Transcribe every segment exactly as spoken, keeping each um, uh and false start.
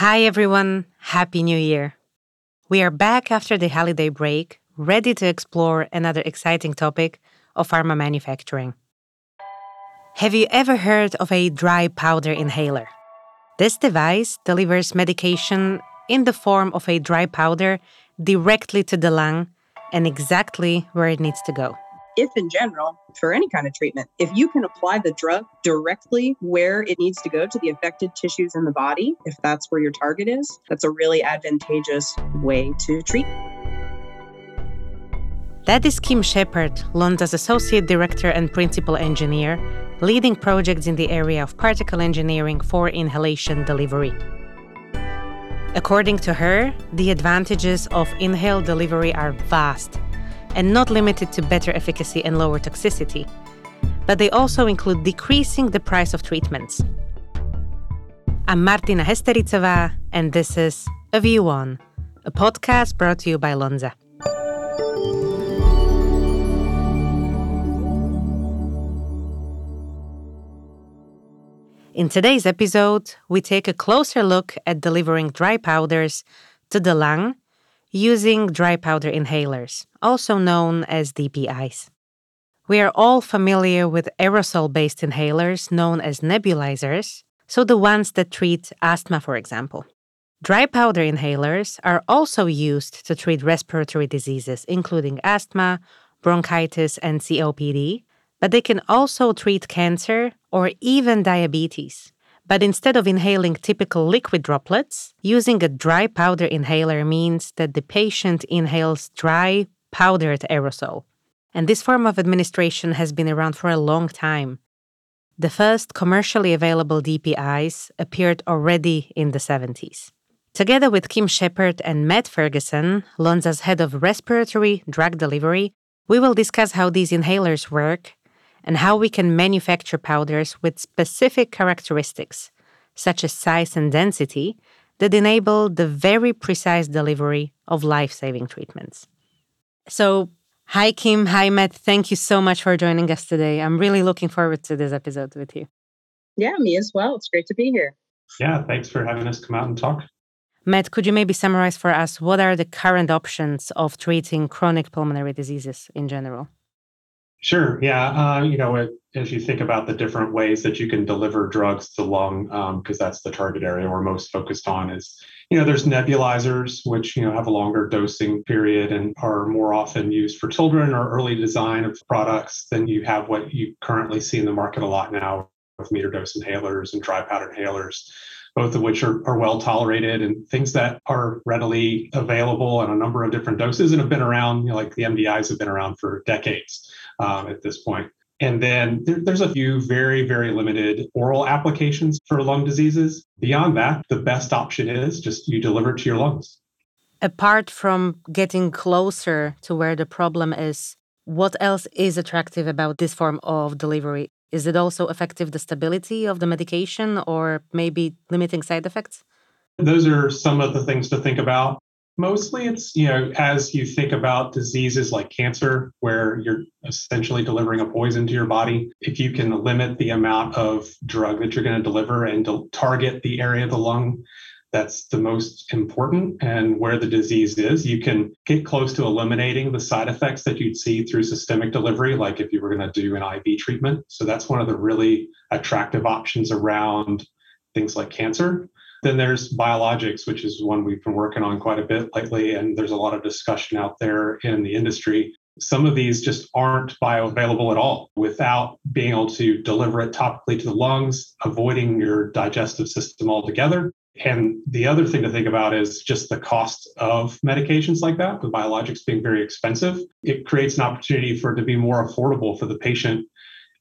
Hi everyone, Happy New Year! We are back after the holiday break, ready to explore another exciting topic of pharma manufacturing. Have you ever heard of a dry powder inhaler? This device delivers medication in the form of a dry powder directly to the lung and exactly where it needs to go. If in general, for any kind of treatment, if you can apply the drug directly where it needs to go to the affected tissues in the body, if that's where your target is, that's a really advantageous way to treat. That is Kim Shepard, Lonza's Associate Director and Principal Engineer, leading projects in the area of particle engineering for inhalation delivery. According to her, the advantages of inhaled delivery are vast, and not limited to better efficacy and lower toxicity, but they also include decreasing the price of treatments. I'm Martina Hestericová, and this is A View On, a podcast brought to you by Lonza. In today's episode, we take a closer look at delivering dry powders to the lung using dry powder inhalers, also known as D P Is. We are all familiar with aerosol-based inhalers known as nebulizers, so the ones that treat asthma, for example. Dry powder inhalers are also used to treat respiratory diseases, including asthma, bronchitis, and C O P D, but they can also treat cancer or even diabetes. But instead of inhaling typical liquid droplets, using a dry powder inhaler means that the patient inhales dry, powdered aerosol. And this form of administration has been around for a long time. The first commercially available D P Is appeared already in the seventies. Together with Kim Shepard and Matt Ferguson, Lonza's head of respiratory drug delivery, we will discuss how these inhalers work and how we can manufacture powders with specific characteristics, such as size and density, that enable the very precise delivery of life-saving treatments. So, hi Kim, hi Matt, thank you so much for joining us today. I'm really looking forward to this episode with you. Yeah, me as well. It's great to be here. Yeah, thanks for having us come out and talk. Matt, could you maybe summarize for us what are the current options of treating chronic pulmonary diseases in general? Sure. Yeah. Uh, you know, it, as you think about the different ways that you can deliver drugs to the lung, because um, that's the target area we're most focused on is, you know, there's nebulizers, which, you know, have a longer dosing period and are more often used for children or early design of products than you have what you currently see in the market a lot now with meter dose inhalers and dry powder inhalers, both of which are, are well tolerated and things that are readily available in a number of different doses and have been around, you know, like the M D Is have been around for decades um, at this point. And then there, there's a few very, very limited oral applications for lung diseases. Beyond that, the best option is just you deliver it to your lungs. Apart from getting closer to where the problem is, what else is attractive about this form of delivery? Is it also effective, the stability of the medication, or maybe limiting side effects? Those are some of the things to think about. Mostly it's, you know, as you think about diseases like cancer, where you're essentially delivering a poison to your body, if you can limit the amount of drug that you're going to deliver and to target the area of the lung, that's the most important. And where the disease is, you can get close to eliminating the side effects that you'd see through systemic delivery, like if you were going to do an I V treatment. So that's one of the really attractive options around things like cancer. Then there's biologics, which is one we've been working on quite a bit lately. And there's a lot of discussion out there in the industry. Some of these just aren't bioavailable at all without being able to deliver it topically to the lungs, avoiding your digestive system altogether. And the other thing to think about is just the cost of medications like that, with biologics being very expensive. It creates an opportunity for it to be more affordable for the patient,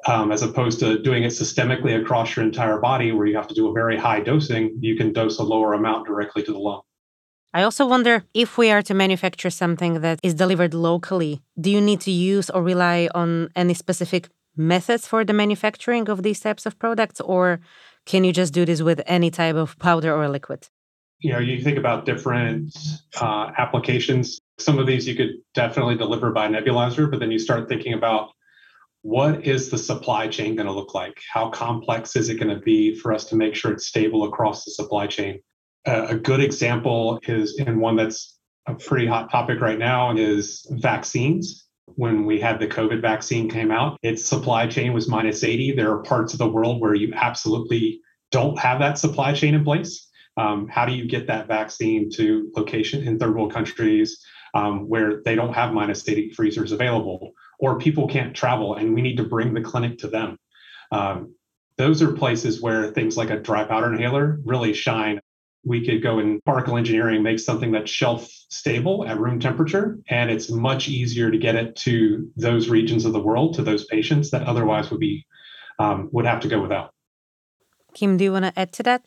um, as opposed to doing it systemically across your entire body where you have to do a very high dosing. You can dose a lower amount directly to the lung. I also wonder if we are to manufacture something that is delivered locally, do you need to use or rely on any specific methods for the manufacturing of these types of products, or can you just do this with any type of powder or liquid? You know, you think about different uh, applications. Some of these you could definitely deliver by nebulizer, but then you start thinking about what is the supply chain going to look like? How complex is it going to be for us to make sure it's stable across the supply chain? A good example is, and one that's a pretty hot topic right now, is vaccines. When we had the COVID vaccine came out, its supply chain was minus eighty. There are parts of the world where you absolutely don't have that supply chain in place. Um, how do you get that vaccine to location in third world countries um, where they don't have minus eighty freezers available, or people can't travel and we need to bring the clinic to them? Um, those are places where things like a dry powder inhaler really shine. We could go in particle engineering, make something that's shelf stable at room temperature, and it's much easier to get it to those regions of the world, to those patients that otherwise would be um, would have to go without. Kim, do you want to add to that?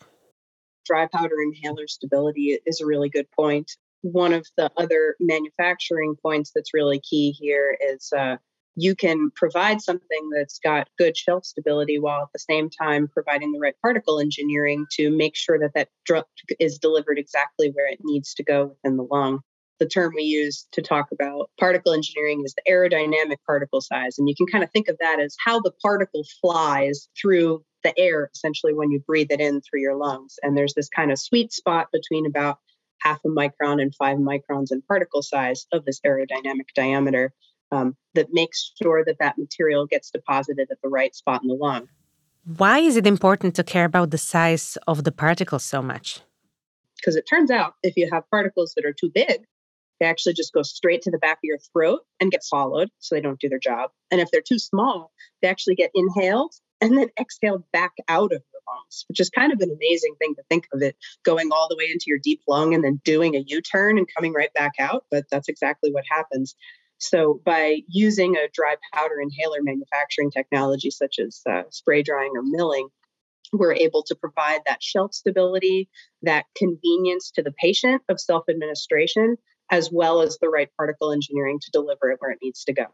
Dry powder inhaler stability is a really good point. One of the other manufacturing points that's really key here is uh, you can provide something that's got good shelf stability while at the same time providing the right particle engineering to make sure that that drug is delivered exactly where it needs to go within the lung. The term we use to talk about particle engineering is the aerodynamic particle size. And you can kind of think of that as how the particle flies through the air, essentially, when you breathe it in through your lungs. And there's this kind of sweet spot between about half a micron and five microns in particle size of this aerodynamic diameter. Um, that makes sure that that material gets deposited at the right spot in the lung. Why is it important to care about the size of the particles so much? Because it turns out if you have particles that are too big, they actually just go straight to the back of your throat and get swallowed, so they don't do their job. And if they're too small, they actually get inhaled and then exhaled back out of your lungs, which is kind of an amazing thing to think of, it going all the way into your deep lung and then doing a U-turn and coming right back out. But that's exactly what happens. So by using a dry powder inhaler manufacturing technology, such as uh, spray drying or milling, we're able to provide that shelf stability, that convenience to the patient of self-administration, as well as the right particle engineering to deliver it where it needs to go.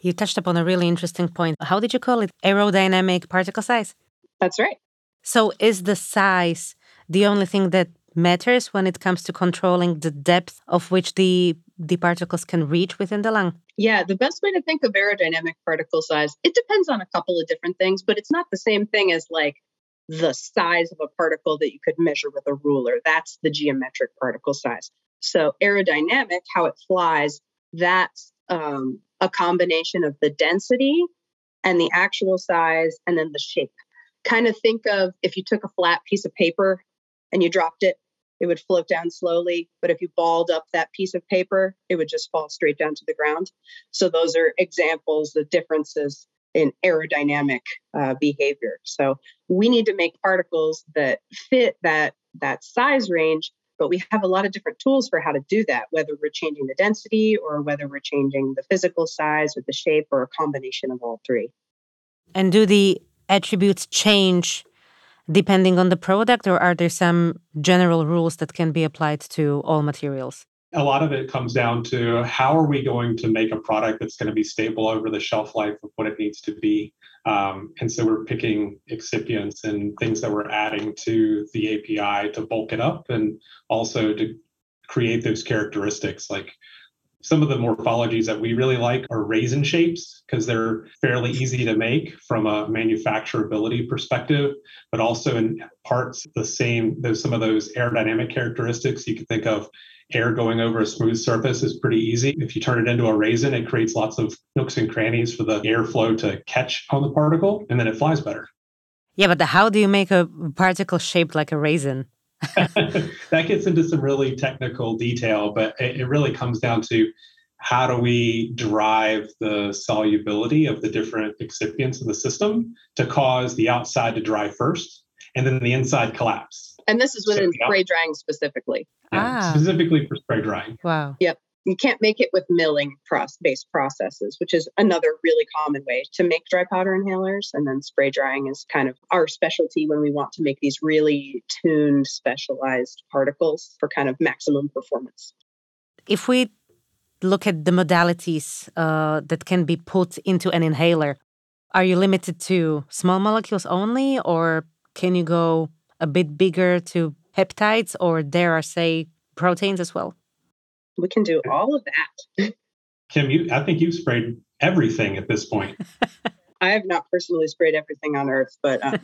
You touched upon a really interesting point. How did you call it? Aerodynamic particle size? That's right. So is the size the only thing that matters when it comes to controlling the depth of which the the particles can reach within the lung? Yeah, the best way to think of aerodynamic particle size, it depends on a couple of different things, but it's not the same thing as like the size of a particle that you could measure with a ruler. That's the geometric particle size. So aerodynamic, how it flies, that's um, a combination of the density and the actual size and then the shape. Kind of think of if you took a flat piece of paper and you dropped it, it would float down slowly, but if you balled up that piece of paper, it would just fall straight down to the ground. So those are examples, the differences in aerodynamic uh, behavior. So we need to make particles that fit that, that size range, but we have a lot of different tools for how to do that, whether we're changing the density or whether we're changing the physical size or the shape or a combination of all three. And do the attributes change depending on the product, or are there some general rules that can be applied to all materials? A lot of it comes down to how are we going to make a product that's going to be stable over the shelf life of what it needs to be. Um, and so we're picking excipients and things that we're adding to the A P I to bulk it up and also to create those characteristics. Like some of the morphologies that we really like are raisin shapes because they're fairly easy to make from a manufacturability perspective, but also in parts the same, there's some of those aerodynamic characteristics. You can think of air going over a smooth surface is pretty easy. If you turn it into a raisin, it creates lots of nooks and crannies for the airflow to catch on the particle, and then it flies better. Yeah, but how do you make a particle shaped like a raisin? That gets into some really technical detail, but it, it really comes down to how do we drive the solubility of the different excipients in the system to cause the outside to dry first and then the inside collapse. And this is within so, yeah. spray drying specifically. Yeah, ah. Specifically for spray drying. Wow. Yep. You can't make it with milling process, based processes, which is another really common way to make dry powder inhalers. And then spray drying is kind of our specialty when we want to make these really tuned, specialized particles for kind of maximum performance. If we look at the modalities uh, that can be put into an inhaler, are you limited to small molecules only, or can you go a bit bigger to peptides, or dare I say proteins as well? We can do all of that. Kim, you, I think you've sprayed everything at this point. I have not personally sprayed everything on earth, but um,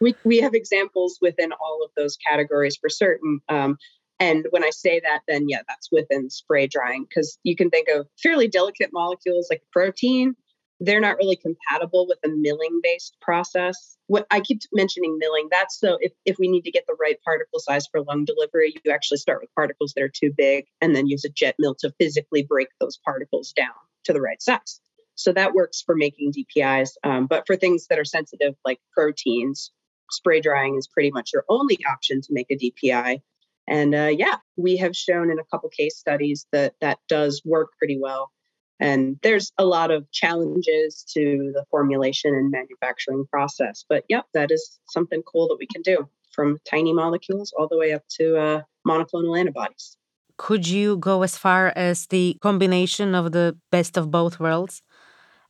we we have examples within all of those categories for certain. Um, and when I say that, then yeah, that's within spray drying, because you can think of fairly delicate molecules like protein. They're not really compatible with a milling-based process. What I keep mentioning milling, that's so if, if we need to get the right particle size for lung delivery, you actually start with particles that are too big and then use a jet mill to physically break those particles down to the right size. So that works for making D P Is. Um, but for things that are sensitive, like proteins, spray drying is pretty much your only option to make a D P I. And uh, yeah, we have shown in a couple case studies that that does work pretty well. And there's a lot of challenges to the formulation and manufacturing process. But yep, that is something cool that we can do, from tiny molecules all the way up to uh, monoclonal antibodies. Could you go as far as the combination of the best of both worlds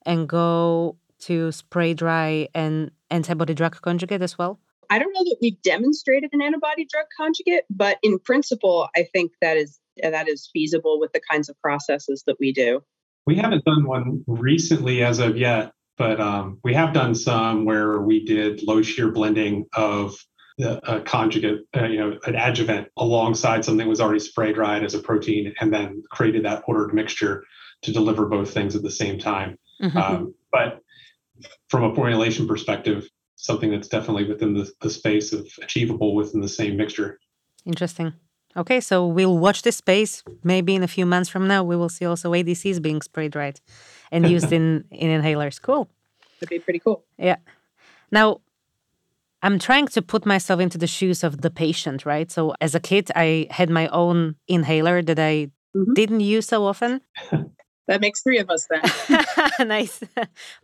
and go to spray dry and antibody drug conjugate as well? I don't know that we've demonstrated an antibody drug conjugate, but in principle, I think that is that is feasible with the kinds of processes that we do. We haven't done one recently as of yet, but um, we have done some where we did low shear blending of the, a conjugate, uh, you know, an adjuvant alongside something that was already spray dried as a protein, and then created that ordered mixture to deliver both things at the same time. Mm-hmm. Um, but from a formulation perspective, something that's definitely within the, the space of achievable within the same mixture. Interesting. Okay, so we'll watch this space. Maybe in a few months from now, we will see also A D Cs being sprayed dried and used in, in inhalers. Cool. That'd be pretty cool. Yeah. Now, I'm trying to put myself into the shoes of the patient, right? So as a kid, I had my own inhaler that I mm-hmm. didn't use so often. That makes three of us then. Nice.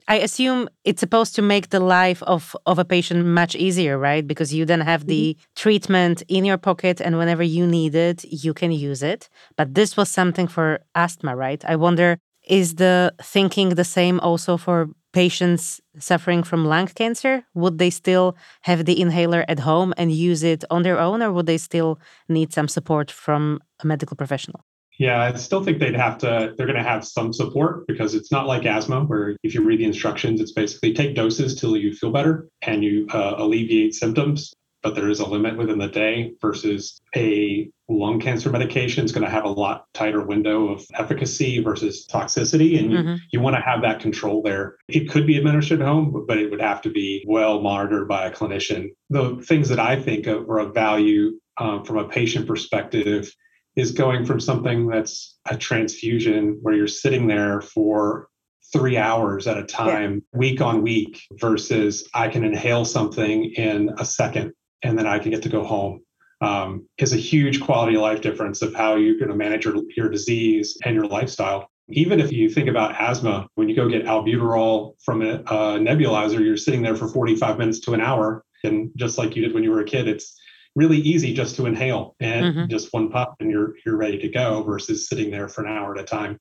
I assume it's supposed to make the life of, of a patient much easier, right? Because you then have the mm-hmm. treatment in your pocket, and whenever you need it, you can use it. But this was something for asthma, right? I wonder, is the thinking the same also for patients suffering from lung cancer? Would they still have the inhaler at home and use it on their own, or would they still need some support from a medical professional? Yeah, I still think they'd have to, they're going to have some support, because it's not like asthma where if you read the instructions, it's basically take doses till you feel better and you uh, alleviate symptoms, but there is a limit within the day, versus a lung cancer medication is going to have a lot tighter window of efficacy versus toxicity. And mm-hmm. you, you want to have that control there. It could be administered at home, but it would have to be well monitored by a clinician. The things that I think of, are of value um, from a patient perspective, is going from something that's a transfusion where you're sitting there for three hours at a time, yeah. week on week, versus I can inhale something in a second and then I can get to go home, um, is a huge quality of life difference of how you're going to manage your, your disease and your lifestyle. Even if you think about asthma, when you go get albuterol from a, a nebulizer, you're sitting there for forty-five minutes to an hour. And just like you did when you were a kid, it's really easy just to inhale and mm-hmm. just one pop and you're you're ready to go, versus sitting there for an hour at a time.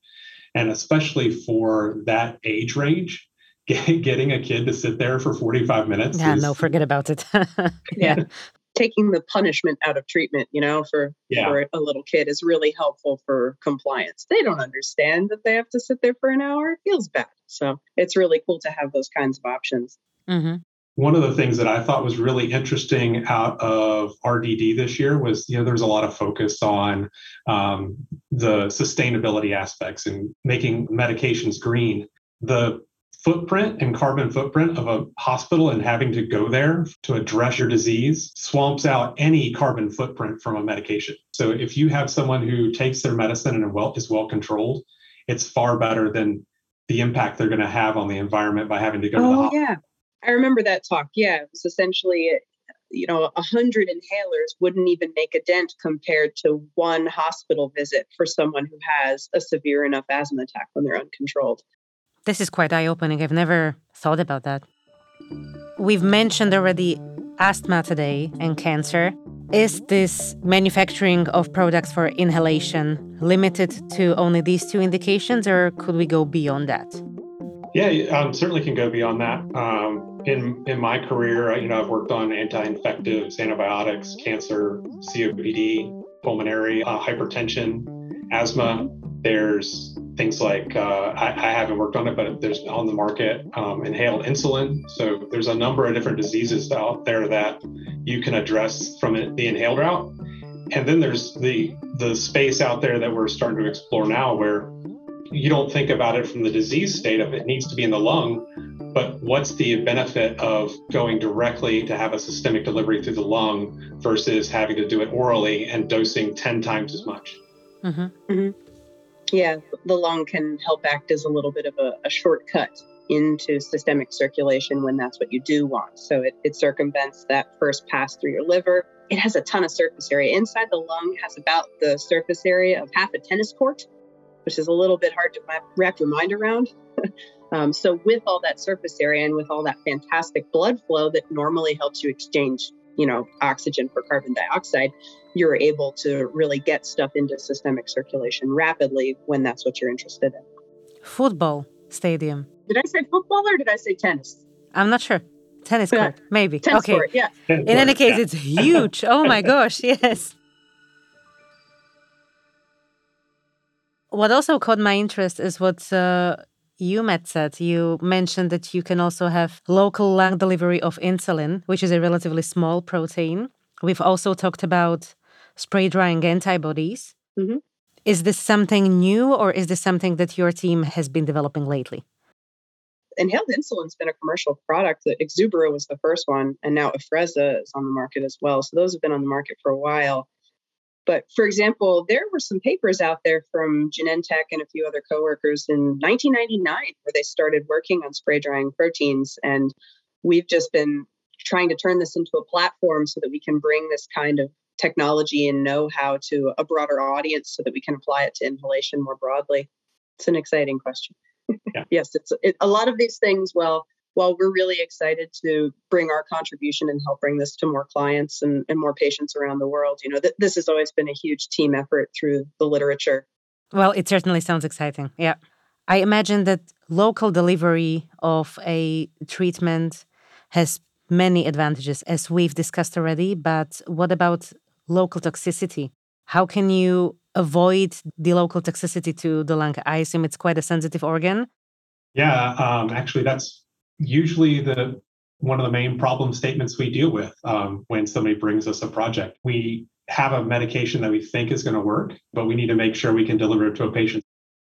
And especially for that age range, get, getting a kid to sit there for forty-five minutes. Yeah, is, no, forget about it. Yeah. Taking the punishment out of treatment, you know, for, yeah. for a little kid is really helpful for compliance. They don't understand that they have to sit there for an hour. It feels bad. So it's really cool to have those kinds of options. Mm-hmm. One of the things that I thought was really interesting out of R D D this year was, you know, there's a lot of focus on um, the sustainability aspects and making medications green. The footprint and carbon footprint of a hospital and having to go there to address your disease swamps out any carbon footprint from a medication. So if you have someone who takes their medicine and well, is well controlled, it's far better than the impact they're going to have on the environment by having to go oh, to the hospital. Yeah. I remember that talk. Yeah, it was essentially, you know, a hundred inhalers wouldn't even make a dent compared to one hospital visit for someone who has a severe enough asthma attack when they're uncontrolled. This is quite eye-opening. I've never thought about that. We've mentioned already asthma today and cancer. Is this manufacturing of products for inhalation limited to only these two indications, or could we go beyond that? Yeah, um, certainly can go beyond that. Um, in in my career, you know, I've worked on anti-infectives, antibiotics, cancer, C O P D, pulmonary uh, hypertension, asthma. There's things like, uh, I, I haven't worked on it, but there's on the market um, inhaled insulin. So there's a number of different diseases out there that you can address from the inhaled route. And then there's the the space out there that we're starting to explore now where you don't think about it from the disease state of it needs to be in the lung, but what's the benefit of going directly to have a systemic delivery through the lung versus having to do it orally and dosing ten times as much? Mm-hmm. Mm-hmm. Yeah, the lung can help act as a little bit of a, a shortcut into systemic circulation when that's what you do want. So it, it circumvents that first pass through your liver. It has a ton of surface area. Inside the lung has about the surface area of half a tennis court, which is a little bit hard to wrap your mind around. um, so with all that surface area and with all that fantastic blood flow that normally helps you exchange, you know, oxygen for carbon dioxide, you're able to really get stuff into systemic circulation rapidly when that's what you're interested in. Football stadium. Did I say football or did I say tennis? I'm not sure. Tennis court, yeah. Maybe. Tennis okay. court, yeah. In any case, yeah. It's huge. Oh my gosh, yes. What also caught my interest is what uh, you, Matt, said. You mentioned that you can also have local lung delivery of insulin, which is a relatively small protein. We've also talked about spray drying antibodies. Mm-hmm. Is this something new or is this something that your team has been developing lately? Inhaled insulin has been a commercial product. That Exubera was the first one, and now Afrezza is on the market as well. So those have been on the market for a while. But for example, there were some papers out there from Genentech and a few other coworkers in nineteen ninety-nine where they started working on spray drying proteins. And we've just been trying to turn this into a platform so that we can bring this kind of technology and know-how to a broader audience so that we can apply it to inhalation more broadly. It's an exciting question. Yeah. Yes, it's it, a lot of these things. Well, while we're really excited to bring our contribution and help bring this to more clients and, and more patients around the world, you know, th- this has always been a huge team effort through the literature. Well, it certainly sounds exciting. Yeah. I imagine that local delivery of a treatment has many advantages, as we've discussed already, but what about local toxicity? How can you avoid the local toxicity to the lung? I assume it's quite a sensitive organ. Yeah, um, actually, that's usually the one of the main problem statements we deal with um, when somebody brings us a project. We have a medication that we think is going to work, but we need to make sure we can deliver it to a patient.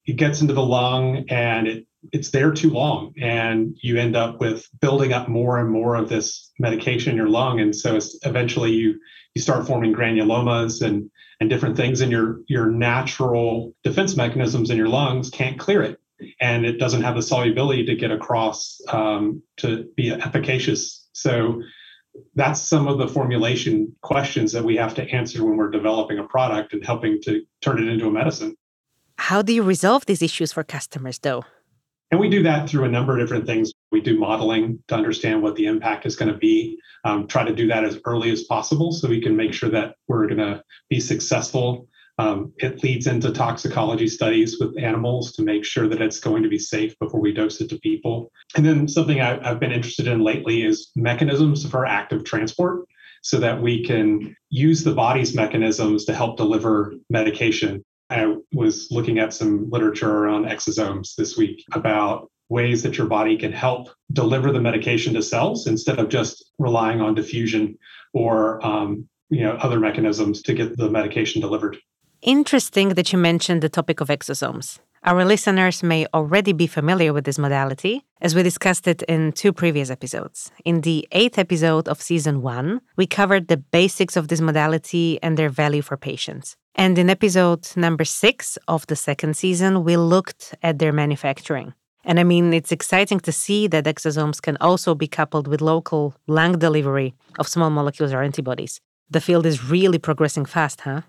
It gets into the lung and it, it's there too long, and you end up with building up more and more of this medication in your lung. And so it's eventually you you start forming granulomas and and different things, and your your natural defense mechanisms in your lungs can't clear it, and it doesn't have the solubility to get across um, to be efficacious. So that's some of the formulation questions that we have to answer when we're developing a product and helping to turn it into a medicine. How do you resolve these issues for customers, though? And we do that through a number of different things. We do modeling to understand what the impact is going to be, um, try to do that as early as possible so we can make sure that we're going to be successful. Um, it leads into toxicology studies with animals to make sure that it's going to be safe before we dose it to people. And then something I, I've been interested in lately is mechanisms for active transport so that we can use the body's mechanisms to help deliver medication. I was looking at some literature around exosomes this week about ways that your body can help deliver the medication to cells instead of just relying on diffusion or um, you know, other mechanisms to get the medication delivered. Interesting that you mentioned the topic of exosomes. Our listeners may already be familiar with this modality, as we discussed it in two previous episodes. In the eighth episode of season one, we covered the basics of this modality and their value for patients. And in episode number six of the second season, we looked at their manufacturing. And I mean, it's exciting to see that exosomes can also be coupled with local lung delivery of small molecules or antibodies. The field is really progressing fast, huh?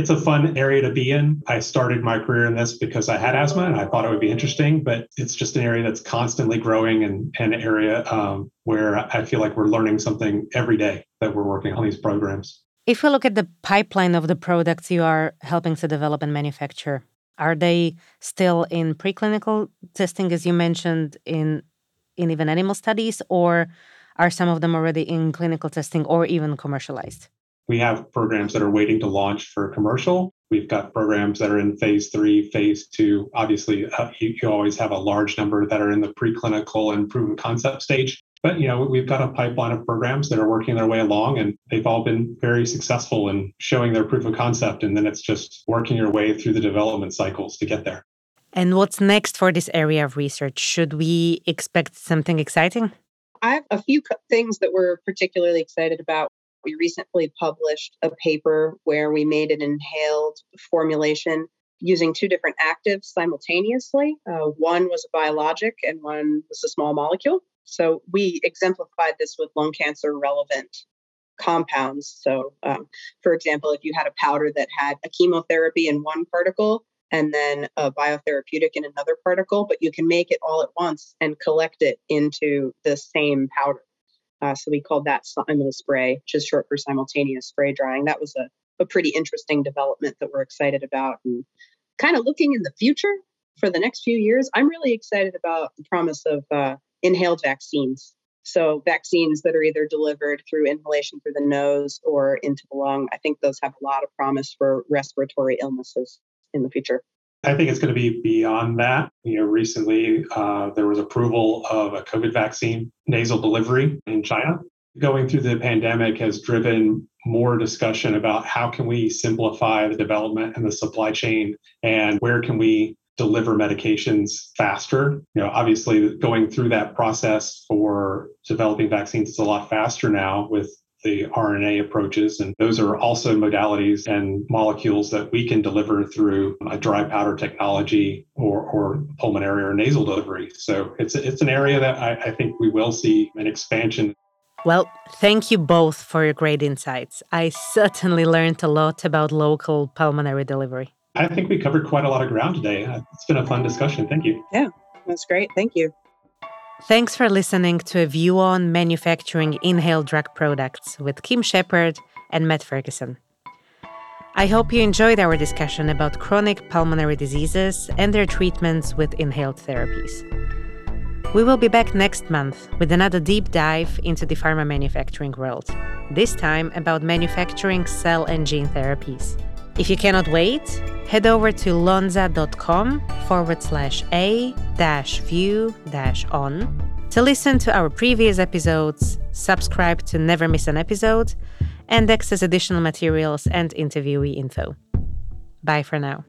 It's a fun area to be in. I started my career in this because I had asthma and I thought it would be interesting, but it's just an area that's constantly growing and an area um, where I feel like we're learning something every day that we're working on these programs. If we look at the pipeline of the products you are helping to develop and manufacture, are they still in preclinical testing, as you mentioned, in in even animal studies, or are some of them already in clinical testing or even commercialized? We have programs that are waiting to launch for commercial. We've got programs that are in phase three, phase two. Obviously, uh, you, you always have a large number that are in the preclinical and proven concept stage. But, you know, we've got a pipeline of programs that are working their way along, and they've all been very successful in showing their proof of concept. And then it's just working your way through the development cycles to get there. And what's next for this area of research? Should we expect something exciting? I have a few things that we're particularly excited about. We recently published a paper where we made an inhaled formulation using two different actives simultaneously. Uh, one was a biologic and one was a small molecule. So we exemplified this with lung cancer relevant compounds. So um, for example, if you had a powder that had a chemotherapy in one particle and then a biotherapeutic in another particle, but you can make it all at once and collect it into the same powder. Uh, so we called that Simul Spray, which is short for simultaneous spray drying. That was a, a pretty interesting development that we're excited about and kind of looking in the future for the next few years. I'm really excited about the promise of uh, inhaled vaccines. So vaccines that are either delivered through inhalation through the nose or into the lung. I think those have a lot of promise for respiratory illnesses in the future. I think it's going to be beyond that. You know, recently uh, there was approval of a COVID vaccine, nasal delivery in China. Going through the pandemic has driven more discussion about how can we simplify the development and the supply chain, and where can we deliver medications faster. You know, obviously going through that process for developing vaccines is a lot faster now with the R N A approaches. And those are also modalities and molecules that we can deliver through a dry powder technology or, or pulmonary or nasal delivery. So it's it's an area that I, I think we will see an expansion. Well, thank you both for your great insights. I certainly learned a lot about local pulmonary delivery. I think we covered quite a lot of ground today. It's been a fun discussion. Thank you. Yeah, that's great. Thank you. Thanks for listening to A View On Manufacturing Inhaled Drug Products with Kim Shepard and Matt Ferguson. I hope you enjoyed our discussion about chronic pulmonary diseases and their treatments with inhaled therapies. We will be back next month with another deep dive into the pharma manufacturing world, this time about manufacturing cell and gene therapies. If you cannot wait, head over to lonza.com forward slash a dash view dash on to listen to our previous episodes, subscribe to never miss an episode, and access additional materials and interviewee info. Bye for now.